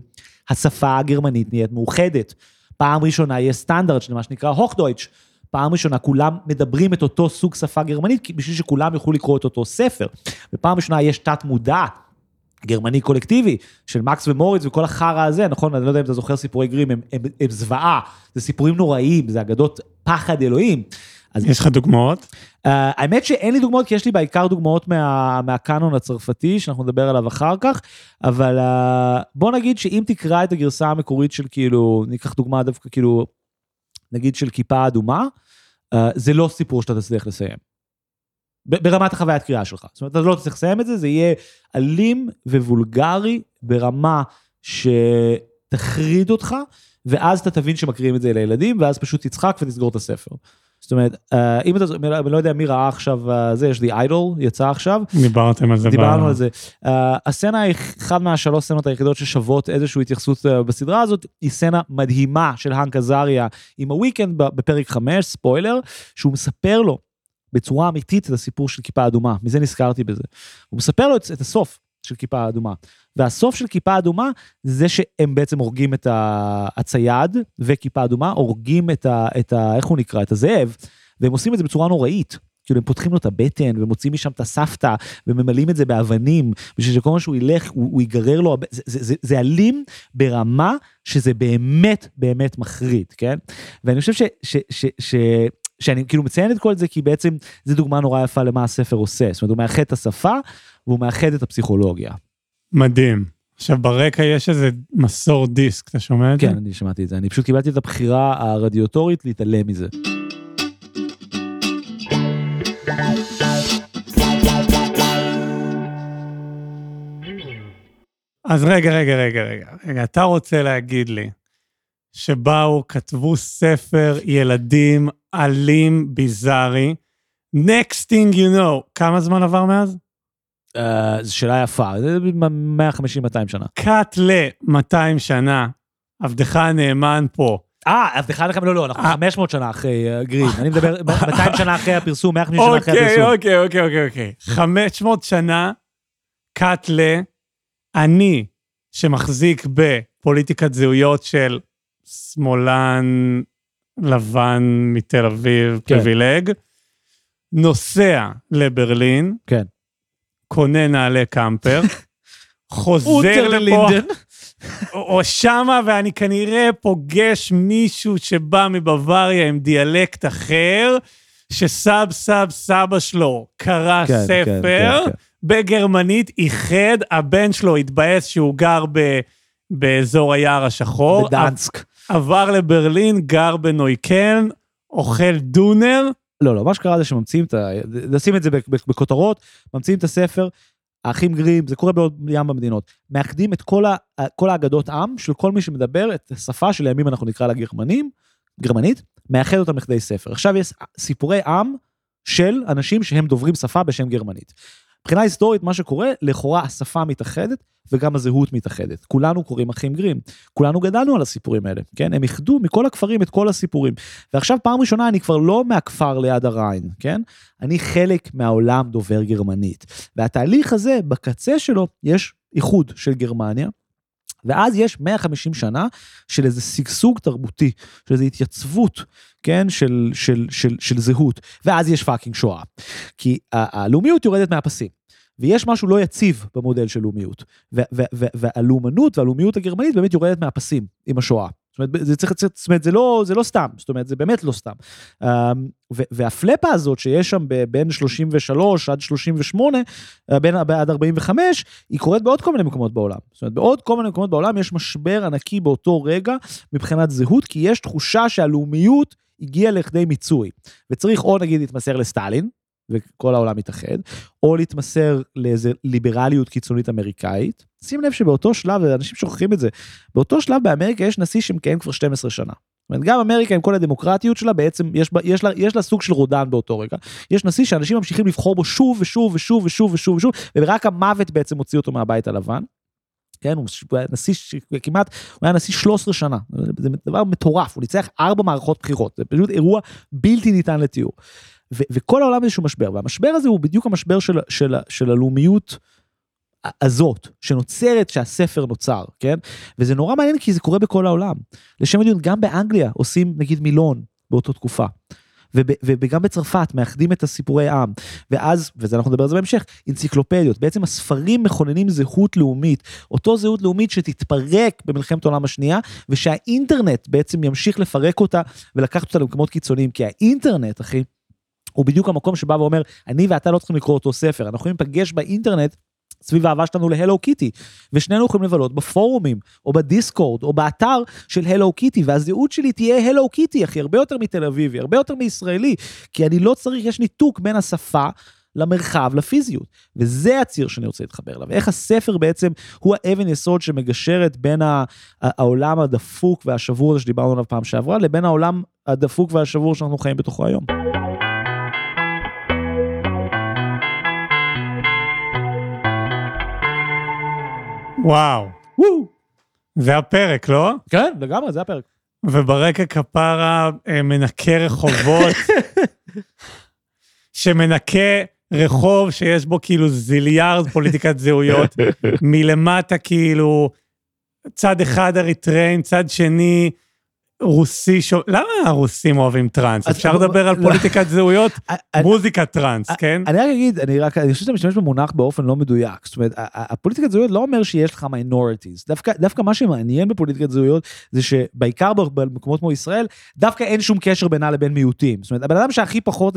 השפה הגרמנית נהיית מאוחדת, פעם ראשונה יש סטנדרט, שזה מה שנקרא הוכדויטש, פעם ראשונה כולם מדברים את אותו סוג שפה גרמנית, בשביל שכולם יוכלו לקרוא את אותו ספר, ופעם ראשונה יש תת מודע, גרמני קולקטיבי, של מקס ומוריץ וכל החרא הזה, נכון, אני לא יודע אם אתה זוכר סיפורי גרים, הם, הם, הם זוועה, זה סיפורים נוראים, זה אגדות פחד אלוהים. יש לך דוגמאות? Uh, האמת שאין לי דוגמאות, כי יש לי בעיקר דוגמאות מה, מהקאנון הצרפתי, שאנחנו נדבר עליו אחר כך, אבל uh, בוא נגיד שאם תקרא את הגרסה המקורית של כאילו, ניקח דוגמה דווקא כאילו, נגיד של כיפה אדומה, uh, זה לא סיפור שאתה תצליח לסיים. ברמת החוויית קריאה שלך. זאת אומרת, אתה לא תצליח לסיים את זה, זה יהיה אלים ווולגרי, ברמה שתחריד אותך, ואז אתה תבין שמקריאים את זה לילדים, ואז פשוט תצחק ותסגור את הספר. זאת אומרת, אם אתה, אני לא יודע מי ראה עכשיו, זה, יש לי איידול, יצא עכשיו. דיברתם על זה. דיברנו על זה. הסצנה, אחד מהשלוש סצנות היחידות ששוות איזושהי התייחסות בסדרה הזאת, היא סצנה מדהימה של האנק עזריה עם הוויקנד בפרק חמש, ספוילר, שהוא מספר לו בצורה אמיתית את הסיפור של כיפה אדומה, מזה נזכרתי בזה. הוא מספר לו את הסוף של כיפה אדומה, והסוף של כיפה אדומה, זה שהם בעצם הורגים את הצייד, וכיפה אדומה, הורגים את ה, את ה, איך הוא נקרא, את הזאב, והם עושים את זה בצורה נוראית, כאילו הם פותחים לו את הבטן, ומוצאים משם את הסבתא, וממלאים את זה באבנים, בשביל שכל מה שהוא ילך, הוא, הוא יגרר לו, זה, זה, זה, זה אלים ברמה, שזה באמת, באמת מחריד, כן? ואני חושב ש, ש, ש, ש שאני כאילו מציין את כל זה, כי בעצם זה דוגמה נורא יפה למה הספר עושה, זאת אומרת, הוא מאחד את השפה, והוא מאחד את הפסיכולוגיה. מדהים. עכשיו ברקע יש איזה מסור דיסק, אתה שומע את זה? כן, אני שמעתי את זה, אני פשוט קיבלתי את הבחירה הרדיוטורית להתעלם מזה. אז רגע, רגע, רגע, רגע. אתה רוצה להגיד לי שבאו, כתבו ספר ילדים אלים ביזארי, next thing you know, כמה זמן עבר מאז? זו שאלה יפה, זה מאה וחמישים מאתיים שנה. קאט ל-מאתיים שנה, עבדך הנאמן פה. אה, עבדך הנאמן, לא, לא, אנחנו חמש מאות שנה אחרי גרין, אני מדבר מאתיים שנה אחרי הפרסום, מאה וחמישים שנה אחרי הפרסום. אוקיי, אוקיי, אוקיי, אוקיי. חמש מאות שנה, קאט ל, אני, שמחזיק בפוליטיקת זהויות של שמאלן לבן מתל אביב, פריבילג, נוסע לברלין, כן. קונה נעלי קמפר, חוזר לפה, או שמה, ואני כנראה פוגש מישהו שבא מבווריה עם דיאלקט אחר, שסב סב סבא שלו קרא כן, ספר, כן, כן, כן. בגרמנית איחד, הבן שלו התבאס שהוא גר ב, באזור היער השחור, בדנסק. עבר לברלין, גר בנויקן, אוכל דונר, לא, לא, מה שקרה זה שממציאים, נשים את זה בכותרות, ממציאים את הספר, האחים גרים, זה קורה בעוד ים במדינות, מאחדים את כל האגדות עם, של כל מי שמדבר את השפה של הימים אנחנו נקרא לה גרמנים, גרמנית, מאחד אותם לכדי ספר. עכשיו יש סיפורי עם של אנשים שהם דוברים שפה בשם גרמנית. מבחינה היסטורית מה שקורה, לכאורה השפה מתאחדת, וגם הזהות מתאחדת. כולנו קוראים אחים גרים. כולנו גדלנו על הסיפורים האלה, כן? הם יחדו מכל הכפרים את כל הסיפורים. ועכשיו פעם ראשונה אני כבר לא מהכפר ליד הריין, כן? אני חלק מהעולם דובר גרמנית. והתהליך הזה, בקצה שלו, יש איחוד של גרמניה, ואז יש מאה וחמישים שנה של איזה סגסוג תרבותי, של איזה התייצבות, כן, של, של, של, של זהות. ואז יש פאקינג שואה. כי הלאומיות יורדת מהפסים. ויש משהו לא יציב במודל של לאומיות. והלאומנות והלאומיות הגרמנית באמת יורדת מהפסים עם השואה. זאת אומרת, זה צריך, זאת אומרת, זה לא, זה לא סתם. זאת אומרת, זה באמת לא סתם. והפלפה הזאת שיש שם בין שלושים ושלוש עד שלושים ושמונה, בין עד ארבעים וחמש, היא קורית בעוד כל מיני מקומות בעולם. זאת אומרת, בעוד כל מיני מקומות בעולם יש משבר ענקי באותו רגע מבחינת זהות, כי יש תחושה שהלאומיות הגיעה לכדי מיצוי. וצריך או נגיד להתמסר לסטלין, וכל העולם מתאחד, או להתמסר לאיזה ליברליות קיצונית אמריקאית. שים לב שבאותו שלב, ואנשים שוכחים את זה, באותו שלב באמריקה יש נשיא שמקיים כבר שתים עשרה שנה. זאת אומרת, גם אמריקה עם כל הדמוקרטיות שלה, בעצם יש, יש לה, יש לה סוג של רודן באותו רגע. יש נשיא שאנשים ממשיכים לבחור בו שוב ושוב ושוב ושוב ושוב ושוב, ורק המוות בעצם הוציא אותו מהבית הלבן. כן, הוא נשיא שכמעט, הוא היה נשיא שלוש עשרה שנה, זה דבר מטורף, הוא ניצח ארבע מערכות בחירות, זה פשוט אירוע בלתי ניתן לתיאור. וכל העולם איזשהו משבר, והמשבר הזה הוא בדיוק המשבר של, של, של הלאומיות הזאת, שנוצרת, שהספר נוצר, כן? וזה נורא מעניין, כי זה קורה בכל העולם. לשם הדיון, גם באנגליה עושים, נגיד, מילון באותה תקופה, וגם בצרפת מאחדים את הסיפורי עם, ואז, וזה אנחנו נדבר על זה בהמשך, אנציקלופדיות, בעצם הספרים מכוננים זהות לאומית, אותו זהות לאומית שתתפרק במלחמת העולם השנייה, ושהאינטרנט בעצם ימשיך לפרק אותה, ולקחת אותה למקומות קיצוניים, כי האינטרנט, אחי, הוא בדיוק המקום שבא ואומר, אני ואתה לא צריכים לקרוא אותו ספר, אנחנו יכולים לפגש באינטרנט, סביב האהבה שלנו להלו קיטי, ושנינו יכולים לבלות בפורומים, או בדיסקורד, או באתר של הלו קיטי, והזהות שלי תהיה הלו קיטי, אחי, הרבה יותר מתל אביבי, הרבה יותר מישראלי, כי אני לא צריך, יש ניתוק בין השפה, למרחב, לפיזיות, וזה הציר שאני רוצה להתחבר אליו, ואיך הספר בעצם הוא האבן יסוד שמגשרת בין העולם הדפוק והשבור הזה שדיברנו עליו פעם שעברה, לבין העולם הדפוק והשבור שאנחנו חיים בתוכו היום. וואו, וואו, זה הפרק, לא? כן, לגמרי, זה הפרק. וברקע כפרה מנקה רחובות, שמנקה רחוב שיש בו כאילו זיליארד פוליטיקת זהויות, מלמטה כאילו, צד אחד אריטריים, צד שני, רוסי, ש... למה הרוסים אוהבים טרנס? אפשר לדבר על פוליטיקת זהויות? מוזיקה טרנס, כן? אני רק אגיד, אני רק, אני חושב שאתה משתמש במונח באופן לא מדויק, זאת אומרת, הפוליטיקת זהויות לא אומר שיש לך minorities, דווקא מה שמעניין בפוליטיקת זהויות, זה שבעיקר במקומות כמו ישראל, דווקא אין שום קשר בינה לבין מיעוטים, זאת אומרת, הבן אדם שהכי פחות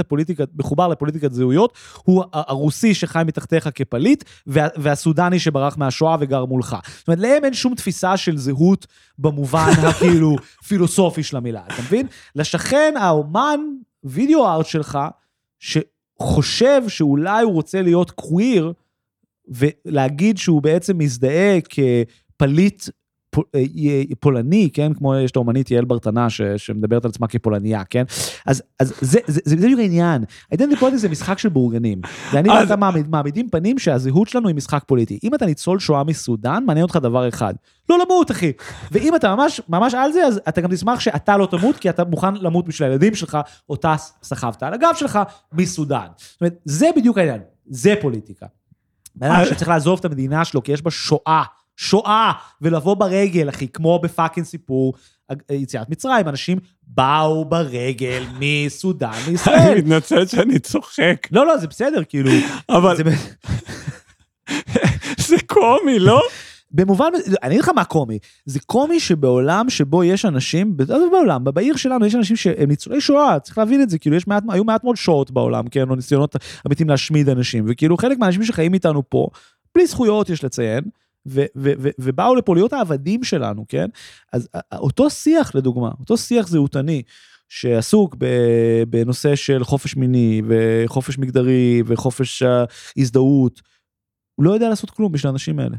מחובר לפוליטיקת זהויות, הוא הרוסי שחי מתחתיך כפליט, והסודני שברח מהשואה וגר מולך. זאת אומרת, להם אין שום תפיסה של זהות במובן הכאילו פילוסופי של המילה, אתה מבין? לשכן האומן וידאו ארט שלך, שחושב שאולי הוא רוצה להיות קוויר, ולהגיד שהוא בעצם מזדהה כפליט פולני, כן? כמו יש את האומנית יעל ברטנה, ש- שמדברת על עצמה כפולניה, כן? אז, אז זה, זה, זה, זה בדיוק העניין. Identity politics זה משחק של בורגנים. ואני ואתה מעמידים פנים שהזהות שלנו היא משחק פוליטי. אם אתה ניצול שואה מסודן, מעניין אותך דבר אחד. לא למות, אחי. ואם אתה ממש, ממש על זה, אז אתה גם תשמח שאתה לא תמות, כי אתה מוכן למות בשביל הילדים שלך, אותה סחבת על הגב שלך מסודן. זאת אומרת, זה בדיוק העניין. זה פוליטיקה. מעניין שצריך לעזוב את המדינה שלו, כי יש בה שואה. שואה, ולבוא ברגל, אחי, כמו בפאקינג סיפור יציאת מצרים, אנשים באו ברגל מסודן לישראל. אני מתנצל שאני צוחק. לא, לא, זה בסדר, כאילו. אבל... זה קומי, לא? במובן, אני אגיד לך מה קומי, זה קומי שבעולם שבו יש אנשים, בעולם, בעיר שלנו יש אנשים שהם ניצולי שואה, צריך להבין את זה, כאילו, היו מעט מאוד שואות בעולם, כן, או ניסיונות אמיתיים להשמיד אנשים, וכאילו, חלק מהאנשים שחיים איתנו פה, בלי זכויות יש לציין, ו- ו- ו- ובאו לפוליות העבדים שלנו, כן? אז אותו שיח, לדוגמה, אותו שיח זהותני, שעסוק בנושא של חופש מיני, וחופש מגדרי, וחופש הזדהות, הוא לא יודע לעשות כלום בשביל האנשים האלה.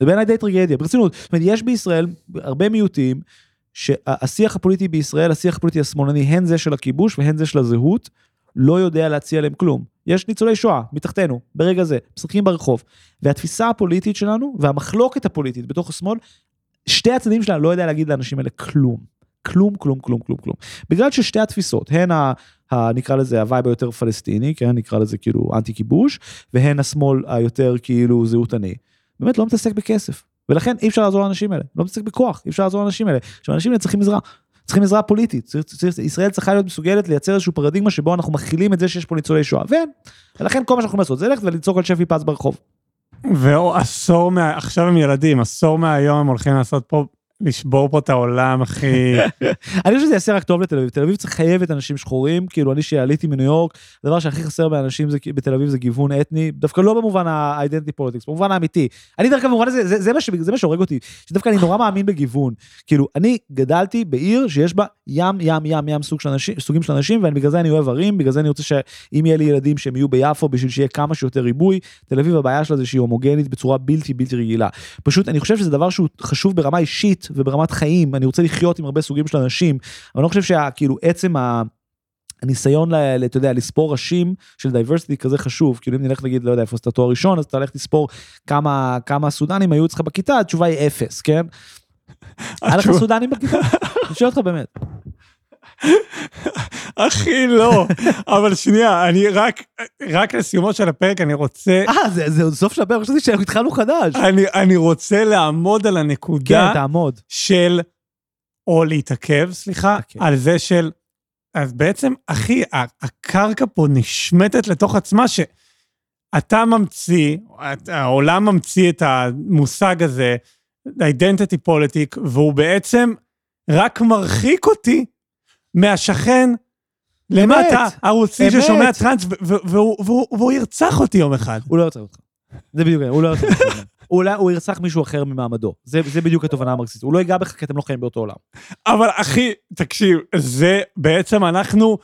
זה בעיניי די טרגדיה, ברצינות. זאת אומרת, יש בישראל הרבה מיעוטים, שהשיח הפוליטי בישראל, השיח הפוליטי השמאלני, הן זה של הכיבוש, והן זה של הזהות, לא יודע להציע להם כלום. יש ניצולי שואה, מתחתנו, ברגע זה, משחקים ברחוב, והתפיסה הפוליטית שלנו, והמחלוקת הפוליטית בתוך השמאל, שתי הצדדים שלנו לא יודע להגיד לאנשים האלה כלום. כלום, כלום, כלום, כלום, כלום. בגלל ששתי התפיסות, הן ה, ה, נקרא לזה, הווי ביותר פלסטיני, כן? נקרא לזה כאילו אנטי כיבוש, והן השמאל היותר כאילו זהותני. באמת לא מתעסק בכסף. ולכן אי אפשר לעזור לאנשים האלה. לא מתעסק בכוח, אי אפשר לעזור לאנשים האלה. עכשיו, אנשים האלה צריכים עזרה. צריכים עזרה פוליטית, ישראל צריכה להיות מסוגלת לייצר איזשהו פרדיגמה שבו אנחנו מכילים את זה שיש פה ניצולי שואה, ולכן כל מה שאנחנו יכולים לעשות זה ללכת ולצעוק על שפי פס ברחוב. ועשור, עכשיו הם ילדים, עשור מהיום הם הולכים לעשות פה, לשבור פה את העולם, אחי. אני חושב שזה יעשה רק טוב לתל אביב, תל אביב צריך חייבת אנשים שחורים, כאילו אני שעליתי מניו יורק, הדבר שהכי חסר באנשים בתל אביב זה גיוון אתני, דווקא לא במובן ה-identity politics, במובן האמיתי. אני דווקא במובן הזה, זה, זה, זה מה שהורג אותי, שדווקא אני נורא מאמין בגיוון. כאילו, אני גדלתי בעיר שיש בה ים, ים, ים, ים סוג של אנשים, סוגים של אנשים, ובגלל זה אני אוהב ערים, בגלל זה אני רוצה שאם יהיה לי ילדים שהם יהיו ביפו, בשביל שיהיה כמה שיותר ריבוי, תל אביב הבעיה שלה זה שהיא הומוגנית בצורה בלתי, בלתי רגילה. פשוט, אני חושב שזה דבר שהוא חשוב ברמה אישית, וברמת חיים, אני רוצה לחיות עם הרבה סוגים של אנשים, אבל אני לא חושב שכאילו עצם הניסיון, אתה יודע, לספור ראשים של דייברסיטי כזה חשוב, כאילו אם נלך נגיד, לא יודע, איפה אתה תואר ראשון, אז אתה הולך לספור כמה, כמה סודנים היו אצלך בכיתה, התשובה היא אפס, כן? היה לך סודנים בכיתה? אני שואל אותך באמת. אחי לא, אבל שנייה, אני רק, רק לסיומו של הפרק אני רוצה... אה, זה, זה סוף של הפרק, חשבתי שאנחנו התחלנו חדש. אני, אני רוצה לעמוד על הנקודה... כן, תעמוד. של, או להתעכב, סליחה, okay. על זה של... אז בעצם, אחי, הקרקע פה נשמטת לתוך עצמה, שאתה ממציא, העולם ממציא את המושג הזה, identity politics, והוא בעצם רק מרחיק אותי, מהשכן, למטה, הרוסי ששומע טרנס, והוא ירצח אותי יום אחד. הוא לא ירצח אותך. זה בדיוק, הוא לא ירצח אותך. הוא ירצח מישהו אחר ממעמדו. זה בדיוק התובנה המרקסיסטית. הוא לא ייגע בך כי אתם לא חיים באותו עולם. אבל אחי, תקשיב, זה בעצם אנחנו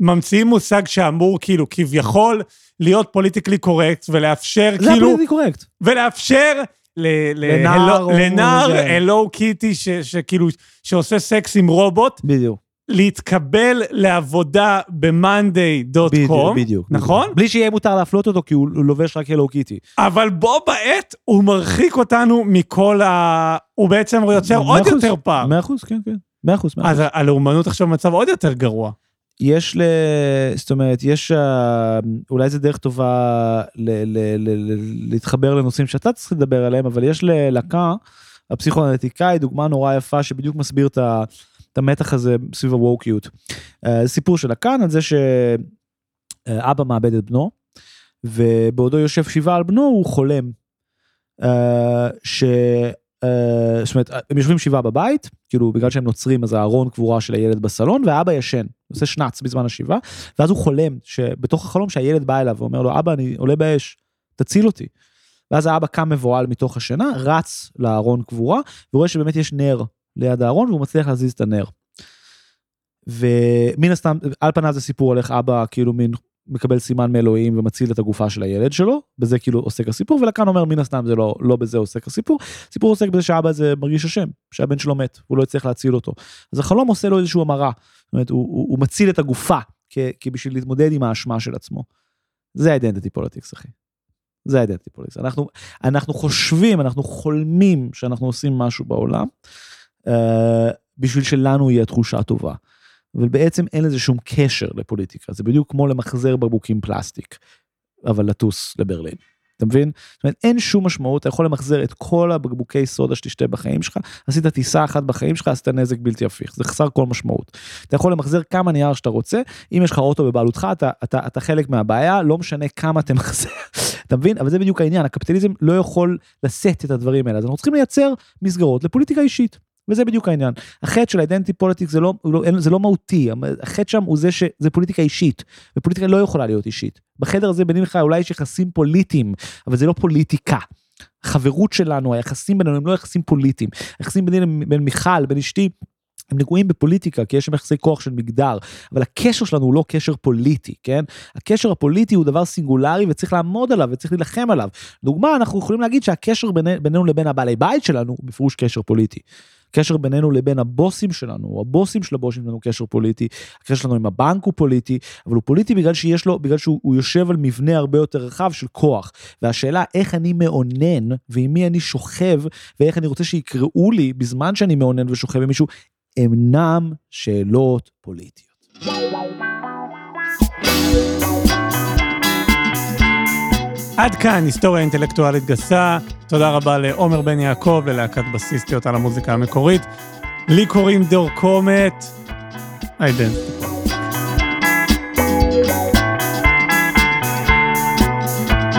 ממציאים מושג שאמור כאילו כביכול להיות פוליטיקלי קורקט, ולאפשר כאילו... זה הפוליטיקלי קורקט. ולאפשר... לנער אלו קיטי שכאילו, שעושה סקס עם רובוט. בדיוק. להתקבל לעבודה ב-monday דוט קום, נכון? בלי שיהיה מותר להפלות אותו, כי הוא לובש רק הלו קיטי. אבל בו בעת, הוא מרחיק אותנו מכל ה... הוא בעצם יוצר עוד יותר פעם. מאה אחוז, כן, כן. מאה אחוז, מאה אחוז. אז הלאומנות עכשיו במצב עוד יותר גרוע. יש ל... זאת אומרת, יש... אולי זה דרך טובה להתחבר לנושאים שאתה צריך לדבר עליהם, אבל יש ללקה, הפסיכואנליטיקאי, דוגמה נורא יפה, שבדיוק מסביר את ה... את המתח הזה סביב הווקיות. סיפור שלה כאן, על זה שאבא מאבד את בנו, ובעודו יושב שבעה על בנו, הוא חולם, ש... זאת אומרת, הם יושבים שבעה בבית, כאילו בגלל שהם נוצרים, אז הארון קבורה של הילד בסלון, והאבא ישן, עושה שנץ בזמן השבעה, ואז הוא חולם, שבתוך החלום שהילד בא אליו, ואומר לו, אבא, אני עולה באש, תציל אותי. ואז האבא קם מבועל מתוך השינה, רץ לארון קבורה, ורואה שבאמת יש נר, ליד הארון, והוא מצליח להזיז את הנר. ומן הסתם, על פניו זה סיפור על איך אבא, כאילו מין מקבל סימן מאלוהים ומציל את הגופה של הילד שלו, בזה כאילו עוסק הסיפור, ולכאן אומר מן הסתם זה לא, לא בזה עוסק הסיפור, סיפור עוסק בזה שאבא זה מרגיש השם, שהבן שלו מת, הוא לא יצליח להציל אותו, אז החלום עושה לו איזשהו המרה, זאת אומרת, הוא, הוא, הוא מציל את הגופה, כ, כבשביל להתמודד עם האשמה של עצמו, זה identity politics, אחי, זה identity politics, אנחנו, אנחנו חושבים, אנחנו חולמים, שאנחנו עושים משהו בעולם, uh, בשביל שלנו יהיה תחושה טובה, אבל בעצם אין לזה שום קשר לפוליטיקה, זה בדיוק כמו למחזר בקבוקים פלסטיק, אבל לטוס לברלין, אתה מבין? זאת אומרת, אין שום משמעות, אתה יכול למחזר את כל הבקבוקי סודה שתשתה בחיים שלך, עשית טיסה אחת בחיים שלך, עשית נזק בלתי הפיך, זה חסר כל משמעות, אתה יכול למחזר כמה נייר שאתה רוצה, אם יש לך אוטו בבעלותך, אתה, אתה, אתה חלק מהבעיה, לא משנה כמה אתה מחזר, אתה מבין? אבל זה בדיוק העניין, הקפיטליזם לא יכול לשאת את הדברים האלה, אז אנחנו צריכים לייצר מסגרות לפוליטיקה אישית. וזה בדיוק העניין. החטא של identity politics זה לא, זה לא מהותי. החטא שם הוא זה שזה פוליטיקה אישית, ופוליטיקה לא יכולה להיות אישית. בחדר הזה בינך אולי יש יחסים פוליטיים, אבל זה לא פוליטיקה. החברות שלנו, היחסים בינינו הם לא יחסים פוליטיים. היחסים בינינו, בין מיכל, בין אשתי, הם נגועים בפוליטיקה, כי יש שם יחסי כוח של מגדר, אבל הקשר שלנו הוא לא קשר פוליטי, כן? הקשר הפוליטי הוא דבר סינגולרי, וצריך לעמוד עליו, וצריך להילחם עליו. דוגמה, אנחנו יכולים להגיד שהקשר בינינו לבין הבעלי בית שלנו, בפירוש קשר פוליטי. קשר בינינו לבין הבוסים שלנו, או הבוסים של הבוסים שלנו, קשר פוליטי, הקשר שלנו עם הבנק הוא פוליטי, אבל הוא פוליטי בגלל שיש לו, בגלל שהוא יושב על מבנה הרבה יותר רחב של כוח, והשאלה איך אני מעונן, ועם מי אני שוכב, ואיך אני רוצה שיקראו לי, בזמן שאני מעונן ושוכב עם מישהו, אינם שאלות פוליטיות. עד כאן, היסטוריה אינטלקטואלית גסה, תודה רבה לעומר בן יעקב, ללהקת בסיסטיות על המוזיקה המקורית, לי קוראים דור קומט, היי דן.